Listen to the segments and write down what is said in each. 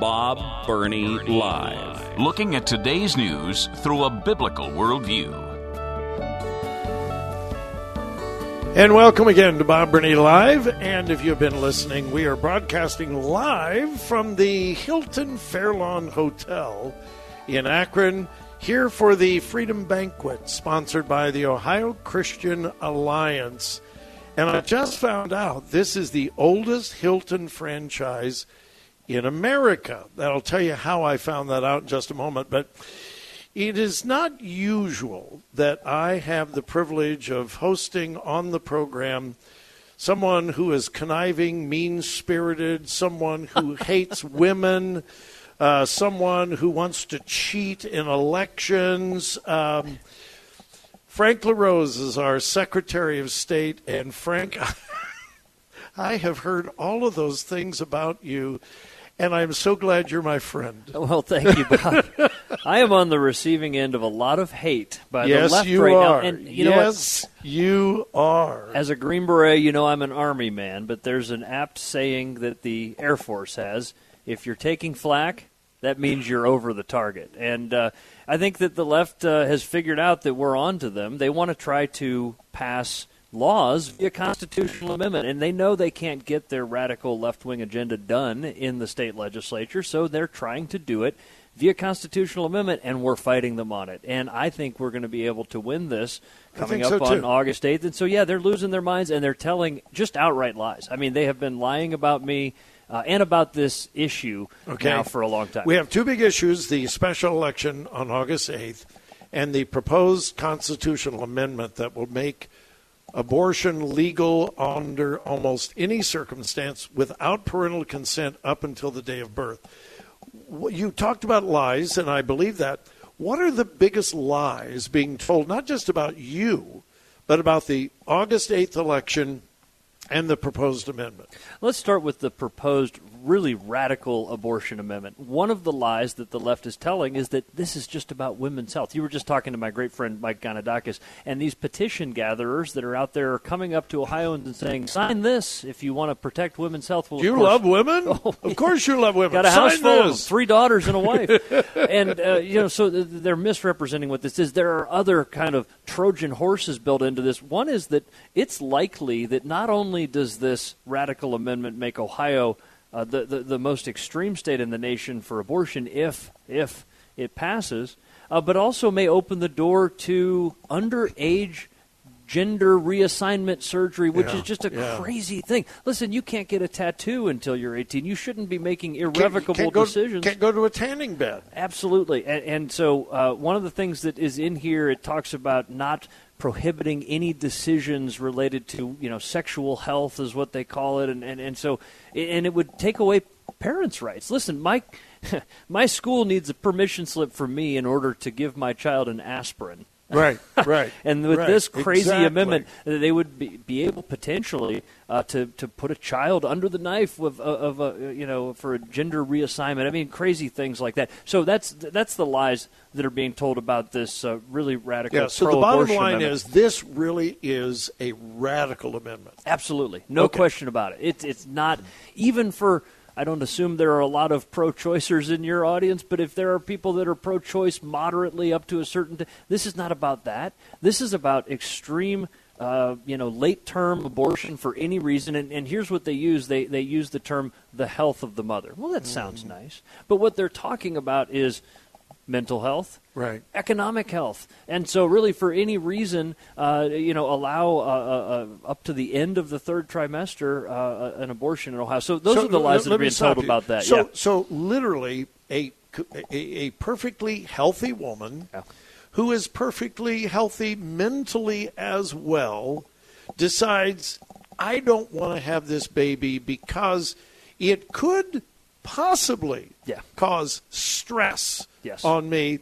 Bob Burney Live. Looking at today's news through a biblical worldview. And welcome again to Bob Burney Live. And if you've been listening, we are broadcasting live from the Hilton Fairlawn Hotel in Akron, here for the Freedom Banquet, sponsored by the Ohio Christian Alliance. And I just found out this is the oldest Hilton franchise in America. I'll tell you how I found that out in just a moment, but it is not usual that I have the privilege of hosting on the program someone who is conniving, mean-spirited, someone who hates women, someone who wants to cheat in elections. Frank LaRose is our Secretary of State, and Frank, I have heard all of those things about you, and I'm so glad you're my friend. Well, thank you, Bob. I am on the receiving end of a lot of hate by the left right now. And you know what? You are. As a Green Beret, you know I'm an Army man, but there's an apt saying that the Air Force has. If you're taking flack, that means you're over the target. And I think that the left has figured out that we're on to them. They want to try to pass laws via constitutional amendment, and they know they can't get their radical left-wing agenda done in the state legislature, so they're trying to do it via constitutional amendment, and we're fighting them on it. And I think we're going to be able to win this coming up on August 8th. And so, yeah, they're losing their minds, and they're telling just outright lies. I mean, they have been lying about me and about this issue now for a long time. We have two big issues, the special election on August 8th and the proposed constitutional amendment that will make abortion legal under almost any circumstance without parental consent up until the day of birth. You talked about lies, and I believe that. What are the biggest lies being told, not just about you, but about the August 8th election and the proposed amendment? Let's start with the proposed really radical abortion amendment. One of the lies that the left is telling is that this is just about women's health. You were just talking to my great friend Mike Ganadakis, and these petition gatherers that are out there are coming up to Ohioans and saying, sign this if you want to protect women's health. Well, you love women? Oh, yeah. Of course you love women. Got a house full of 3 daughters and a wife. And, so they're misrepresenting what this is. There are other kind of Trojan horses built into this. One is that it's likely that not only does this radical amendment make Ohio the most extreme state in the nation for abortion if it passes, but also may open the door to underage gender reassignment surgery, which is just a crazy thing. Listen, you can't get a tattoo until you're 18. You shouldn't be making irrevocable decisions. Can't go to a tanning bed. Absolutely. And so one of the things that is in here, it talks about not prohibiting any decisions related to, sexual health is what they call it. And so, and it would take away parents' rights. Listen, my school needs a permission slip for me in order to give my child an aspirin. Right. And with this crazy amendment, they would be able potentially to put a child under the knife of for a gender reassignment. I mean, crazy things like that. So that's the lies that are being told about this really radical pro-abortion amendment. So the bottom line is this really is a radical amendment. Absolutely. No question about it. It's not even for... I don't assume there are a lot of pro-choicers in your audience, but if there are people that are pro-choice moderately up to a certain this is not about that. This is about extreme, late-term abortion for any reason. And here's what they use. They use the term the health of the mother. Well, that sounds nice. But what they're talking about is mental health, economic health. And so really for any reason, allow up to the end of the third trimester an abortion in Ohio. So those are the lies that are being told about that. So literally a perfectly healthy woman who is perfectly healthy mentally as well decides I don't want to have this baby because it could possibly cause stress on me.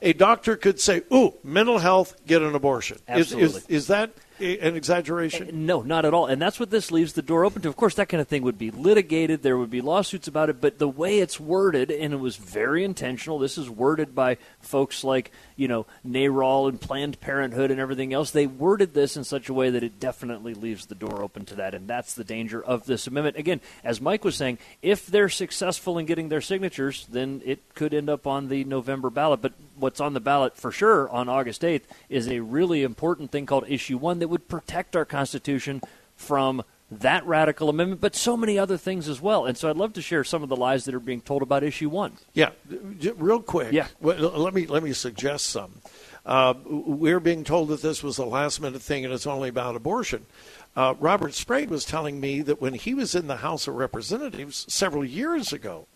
A doctor could say, ooh, mental health, get an abortion. Absolutely. Is that an exaggeration? No, not at all. And that's what this leaves the door open to. Of course, that kind of thing would be litigated. There would be lawsuits about it. But the way it's worded, and it was very intentional, this is worded by folks like, you know, NARAL and Planned Parenthood and everything else. They worded this in such a way that it definitely leaves the door open to that. And that's the danger of this amendment. Again, as Mike was saying, if they're successful in getting their signatures, then it could end up on the November ballot. But what's on the ballot for sure on August 8th is a really important thing called Issue 1 that would protect our Constitution from that radical amendment, but so many other things as well. And so I'd love to share some of the lies that are being told about Issue 1. Yeah, real quick. Yeah. Let me suggest some. We're being told that this was a last-minute thing and it's only about abortion. Robert Sprague was telling me that when he was in the House of Representatives several years ago,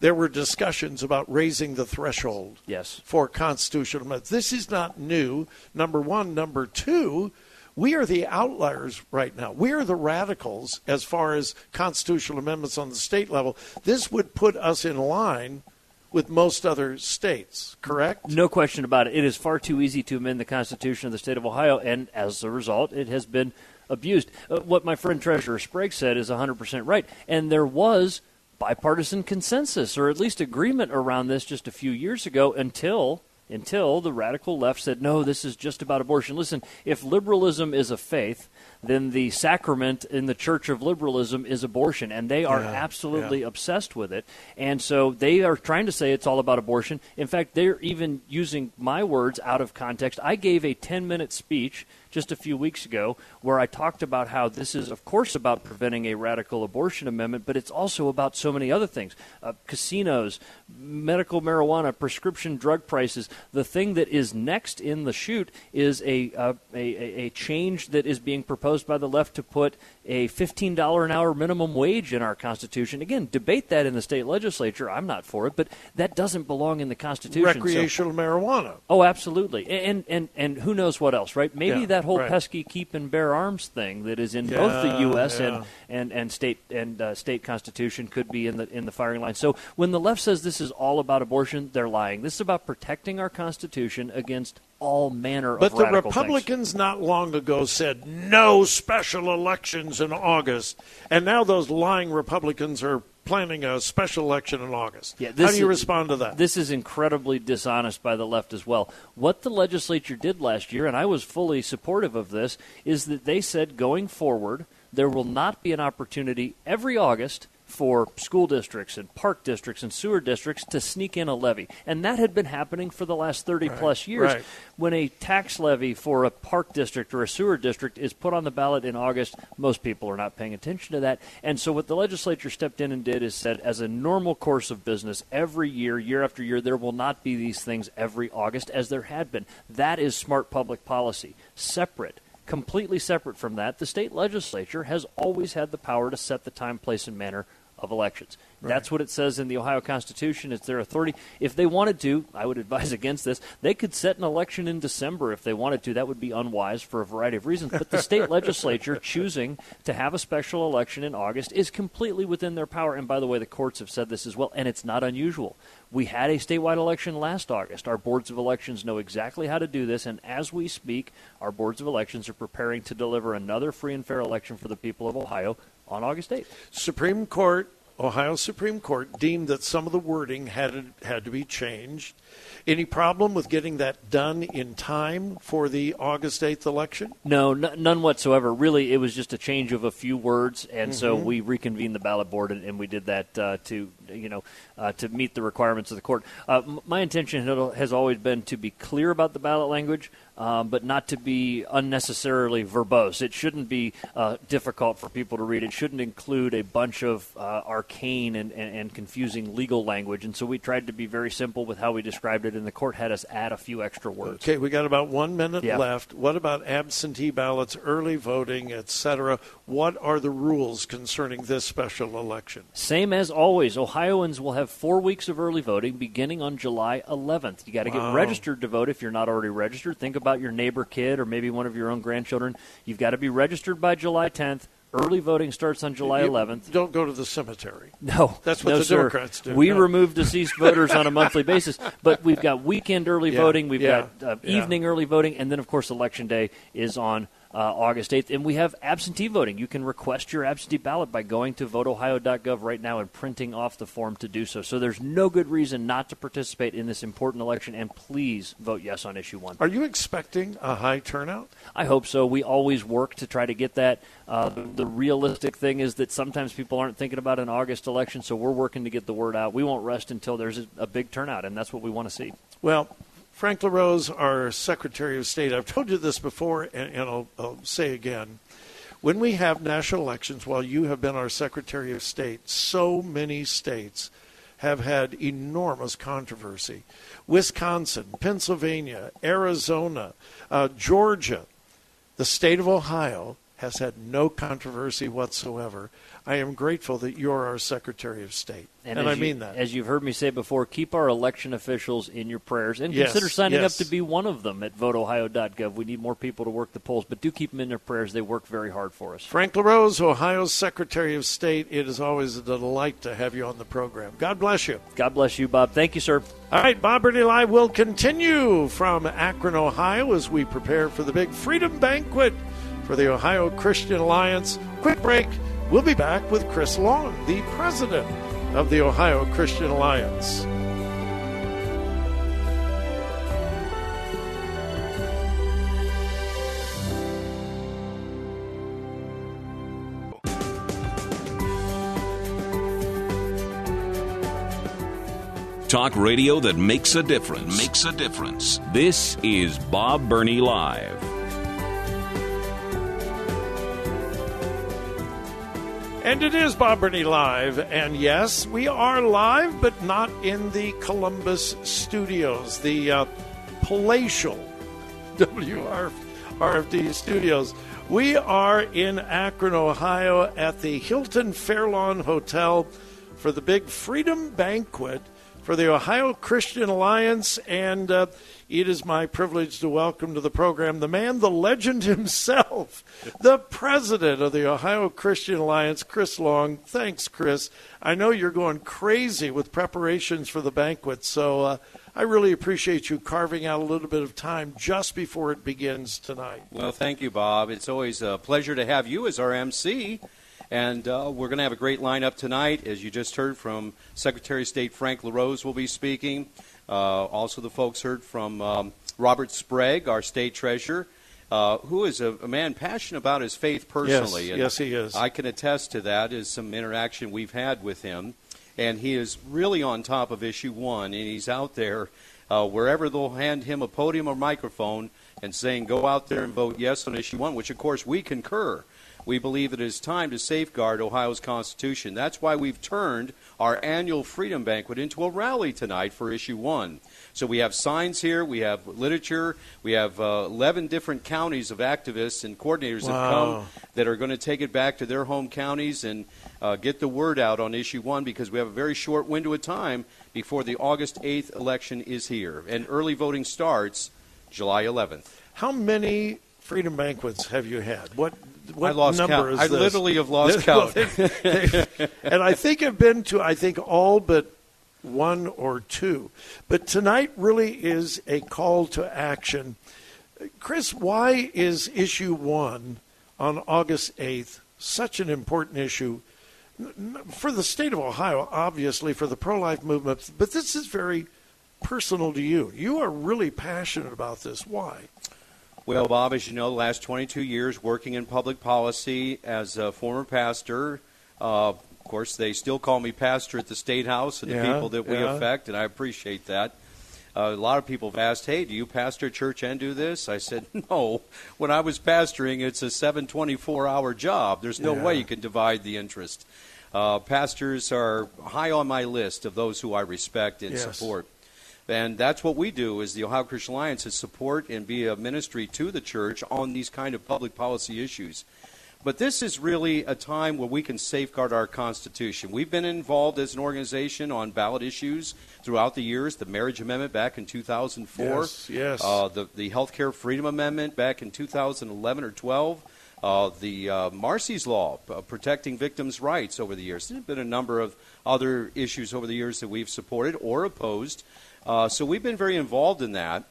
there were discussions about raising the threshold for constitutional amendments. This is not new, number one. Number two, we are the outliers right now. We are the radicals as far as constitutional amendments on the state level. This would put us in line with most other states, correct? No question about it. It is far too easy to amend the Constitution of the state of Ohio, and as a result, it has been abused. What my friend Treasurer Sprague said is 100% right, and there was bipartisan consensus, or at least agreement around this just a few years ago until the radical left said, no, this is just about abortion. Listen, if liberalism is a faith, then the sacrament in the Church of Liberalism is abortion, and they are absolutely obsessed with it. And so they are trying to say it's all about abortion. In fact, they're even using my words out of context. I gave a 10-minute speech just a few weeks ago where I talked about how this is, of course, about preventing a radical abortion amendment, but it's also about so many other things. Casinos, medical marijuana, prescription drug prices. The thing that is next in the chute is a change that is being proposed by the left to put a $15 an hour minimum wage in our Constitution. Again, debate that in the state legislature. I'm not for it, but that doesn't belong in the Constitution. Recreational marijuana. Oh, absolutely. And who knows what else, right? Maybe that whole pesky keep and bear arms thing that is in both the U.S. and state and state constitution could be in the firing line. So when the left says this is all about abortion, they're lying. This is about protecting our Constitution against all manner of radical things. But the Republicans not long ago said no special elections in August, and now those lying Republicans are planning a special election in August. How do you respond to that? This is incredibly dishonest by the left as well. What the legislature did last year, and I was fully supportive of this, is that they said going forward there will not be an opportunity every August for school districts and park districts and sewer districts to sneak in a levy. And that had been happening for the last 30-plus years. Right. When a tax levy for a park district or a sewer district is put on the ballot in August, most people are not paying attention to that. And so what the legislature stepped in and did is said, as a normal course of business, every year, year after year, there will not be these things every August as there had been. That is smart public policy. Completely separate from that, the state legislature has always had the power to set the time, place, and manner of elections. Right. That's what it says in the Ohio Constitution. It's their authority. If they wanted to, I would advise against this. They could set an election in December if they wanted to. That would be unwise for a variety of reasons. But the state legislature choosing to have a special election in August is completely within their power. And by the way, the courts have said this as well, and it's not unusual. We had a statewide election last August. Our boards of elections know exactly how to do this, and as we speak, our boards of elections are preparing to deliver another free and fair election for the people of Ohio on August 8th. Ohio Supreme Court deemed that some of the wording had to be changed. Any problem with getting that done in time for the August 8th election? No, none whatsoever. Really, it was just a change of a few words, and so we reconvened the ballot board, and we did that to meet the requirements of the court. My intention has always been to be clear about the ballot language, but not to be unnecessarily verbose. It shouldn't be difficult for people to read. It shouldn't include a bunch of arcane and confusing legal language. And so we tried to be very simple with how we described it, and the court had us add a few extra words. Okay, we got about 1 minute left. What about absentee ballots, early voting, etc.? What are the rules concerning this special election? Same as always. Ohioans will have 4 weeks of early voting beginning on July 11th. You got to get registered to vote if you're not already registered. Think about your neighbor kid or maybe one of your own grandchildren. You've got to be registered by July 10th. Early voting starts on July 11th. Don't go to the cemetery. No. That's what Democrats do. We remove deceased voters on a monthly basis, but we've got weekend early voting. We've got evening early voting. And then, of course, Election Day is on August 8th. And we have absentee voting. You can request your absentee ballot by going to VoteOhio.gov right now and printing off the form to do so. So there's no good reason not to participate in this important election. And please vote yes on Issue 1. Are you expecting a high turnout? I hope so. We always work to try to get that. The realistic thing is that sometimes people aren't thinking about an August election, so we're working to get the word out. We won't rest until there's a big turnout, and that's what we want to see. Well, Frank LaRose, our Secretary of State, I've told you this before, and I'll say again, when we have national elections, while you have been our Secretary of State, so many states have had enormous controversy. Wisconsin, Pennsylvania, Arizona, Georgia, the state of Ohio has had no controversy whatsoever. I am grateful that you're our Secretary of State. And I mean that. As you've heard me say before, keep our election officials in your prayers and consider signing up to be one of them at voteohio.gov. We need more people to work the polls, but do keep them in their prayers. They work very hard for us. Frank LaRose, Ohio's Secretary of State, it is always a delight to have you on the program. God bless you. God bless you, Bob. Thank you, sir. All right, Bob and Eli will continue from Akron, Ohio, as we prepare for the big Freedom Banquet for the Ohio Christian Alliance. Quick break. We'll be back with Chris Long, the president of the Ohio Christian Alliance. Talk radio that makes a difference. Makes a difference. This is Bob Burney Live. And it is Bob Burney Live, and yes, we are live, but not in the Columbus studios, the palatial WRFD studios. We are in Akron, Ohio, at the Hilton Fairlawn Hotel for the big Freedom Banquet for the Ohio Christian Alliance, and it is my privilege to welcome to the program the man, the legend himself, the president of the Ohio Christian Alliance, Chris Long. Thanks, Chris. I know you're going crazy with preparations for the banquet, so I really appreciate you carving out a little bit of time just before it begins tonight. Well, thank you, Bob. It's always a pleasure to have you as our MC, and we're going to have a great lineup tonight. As you just heard from Secretary of State Frank LaRose will be speaking. Also, the folks heard from Robert Sprague, our state treasurer, who is a man passionate about his faith personally. Yes, he is. I can attest to that as some interaction we've had with him. And he is really on top of Issue 1, and he's out there wherever they'll hand him a podium or microphone and saying, go out there and vote yes on Issue 1, which, of course, we concur. We believe that it is time to safeguard Ohio's Constitution. That's why we've turned our annual Freedom Banquet into a rally tonight for Issue 1. So we have signs here, we have literature, we have 11 different counties of activists and coordinators that have come that are going to take it back to their home counties and get the word out on Issue 1 because we have a very short window of time before the August 8th election is here. And early voting starts July 11th. How many Freedom Banquets have you had? What I lost number count. Is I this? Literally have lost count. And I think I've been to, I think, all but one or two. But tonight really is a call to action. Chris, why is Issue 1 on August 8th such an important issue for the state of Ohio, obviously, for the pro-life movement? But this is very personal to you. You are really passionate about this. Why? Well, Bob, as you know, the last 22 years working in public policy as a former pastor, of course, they still call me pastor at the State House and the people that we affect, and I appreciate that. A lot of people have asked, hey, do you pastor a church and do this? I said, no. When I was pastoring, it's a 724-hour job. There's no way you can divide the interest. Pastors are high on my list of those who I respect and support. And that's what we do is the Ohio Christian Alliance is support and be a ministry to the church on these kind of public policy issues. But this is really a time where we can safeguard our Constitution. We've been involved as an organization on ballot issues throughout the years, the Marriage Amendment back in 2004, the Health Care Freedom Amendment back in 2011 or 12, the Marcy's Law, protecting victims' rights over the years. There's been a number of other issues over the years that we've supported or opposed. So we've been very involved in that.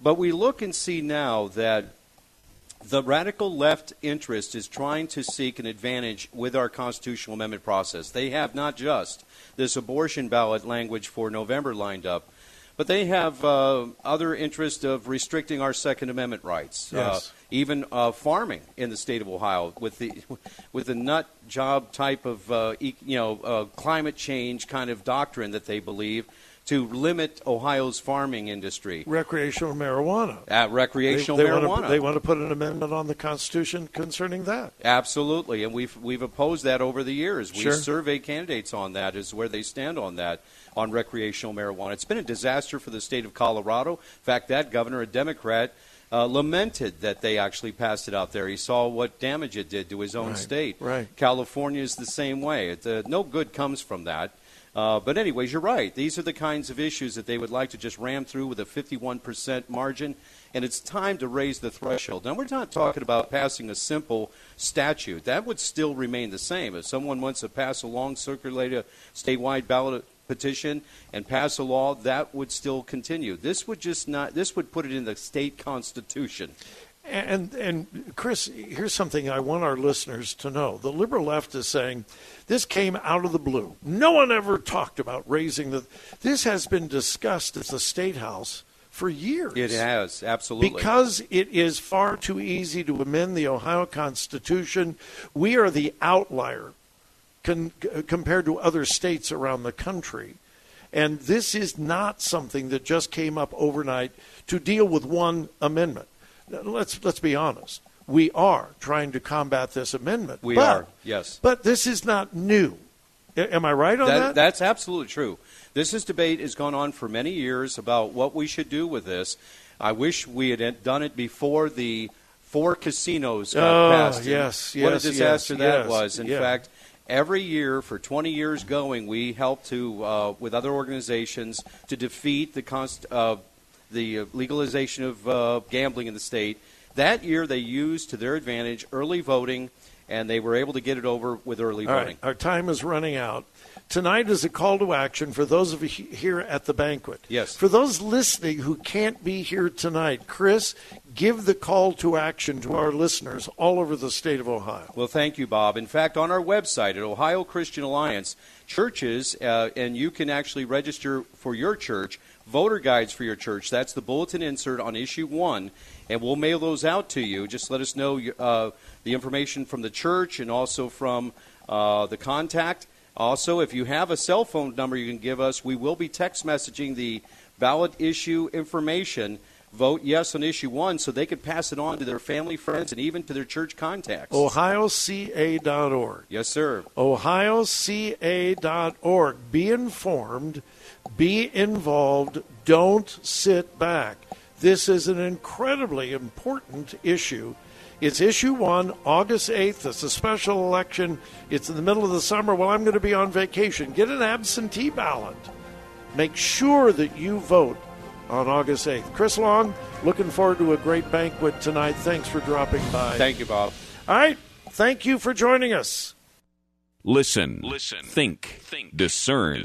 But we look and see now that the radical left interest is trying to seek an advantage with our constitutional amendment process. They have not just this abortion ballot language for November lined up, but they have other interest of restricting our Second Amendment rights, yes. even farming in the state of Ohio with the nut job type of climate change kind of doctrine that they believe to limit Ohio's farming industry. Recreational marijuana. Recreational marijuana. They want to put an amendment on the Constitution concerning that. Absolutely, and we've opposed that over the years. Sure. We survey candidates on that, is where they stand on that, on recreational marijuana. It's been a disaster for the state of Colorado. In fact, that governor, a Democrat, lamented that they actually passed it out there. He saw what damage it did to his own state. Right. California is the same way. No good comes from that. But anyways, you're right. These are the kinds of issues that they would like to just ram through with a 51% margin, and it's time to raise the threshold. Now, we're not talking about passing a simple statute. That would still remain the same. If someone wants to pass a long, circulated statewide ballot petition and pass a law, that would still continue. This would put it in the state constitution. And Chris, here's something I want our listeners to know. The liberal left is saying this came out of the blue. No one ever talked about raising the. This has been discussed at the State House for years. It has, absolutely. Because it is far too easy to amend the Ohio Constitution. We are the outlier compared to other states around the country. And this is not something that just came up overnight to deal with one amendment. Let's be honest. We are trying to combat this amendment. We are, yes. But this is not new. Am I right on that? That's absolutely true. This debate has gone on for many years about what we should do with this. I wish we had done it before the four casinos got passed. Yes. What a disaster that was. In fact, every year for 20 years going, we helped to, with other organizations, to defeat the legalization of gambling in the state. That year they used to their advantage early voting, and they were able to get it over with early voting. All right. Our time is running out. Tonight is a call to action for those of you here at the banquet. Yes. For those listening who can't be here tonight, Chris, give the call to action to our listeners all over the state of Ohio. Well, thank you, Bob. In fact, on our website at Ohio Christian Alliance, churches, and you can actually register for your church, voter guides for your church. That's the bulletin insert on issue 1, and we'll mail those out to you. Just let us know the information from the church and also from the contact. Also, if you have a cell phone number you can give us, we will be text messaging the ballot issue information. Vote yes on issue 1 so they can pass it on to their family, friends, and even to their church contacts. OhioCA.org. Yes, sir. OhioCA.org. Be informed. Be involved. Don't sit back. This is an incredibly important issue. It's issue 1, August 8th. It's a special election. It's in the middle of the summer. Well, I'm going to be on vacation. Get an absentee ballot. Make sure that you vote on August 8th. Chris Long, looking forward to a great banquet tonight. Thanks for dropping by. Thank you, Bob. All right. Thank you for joining us. Listen. Think. Discern.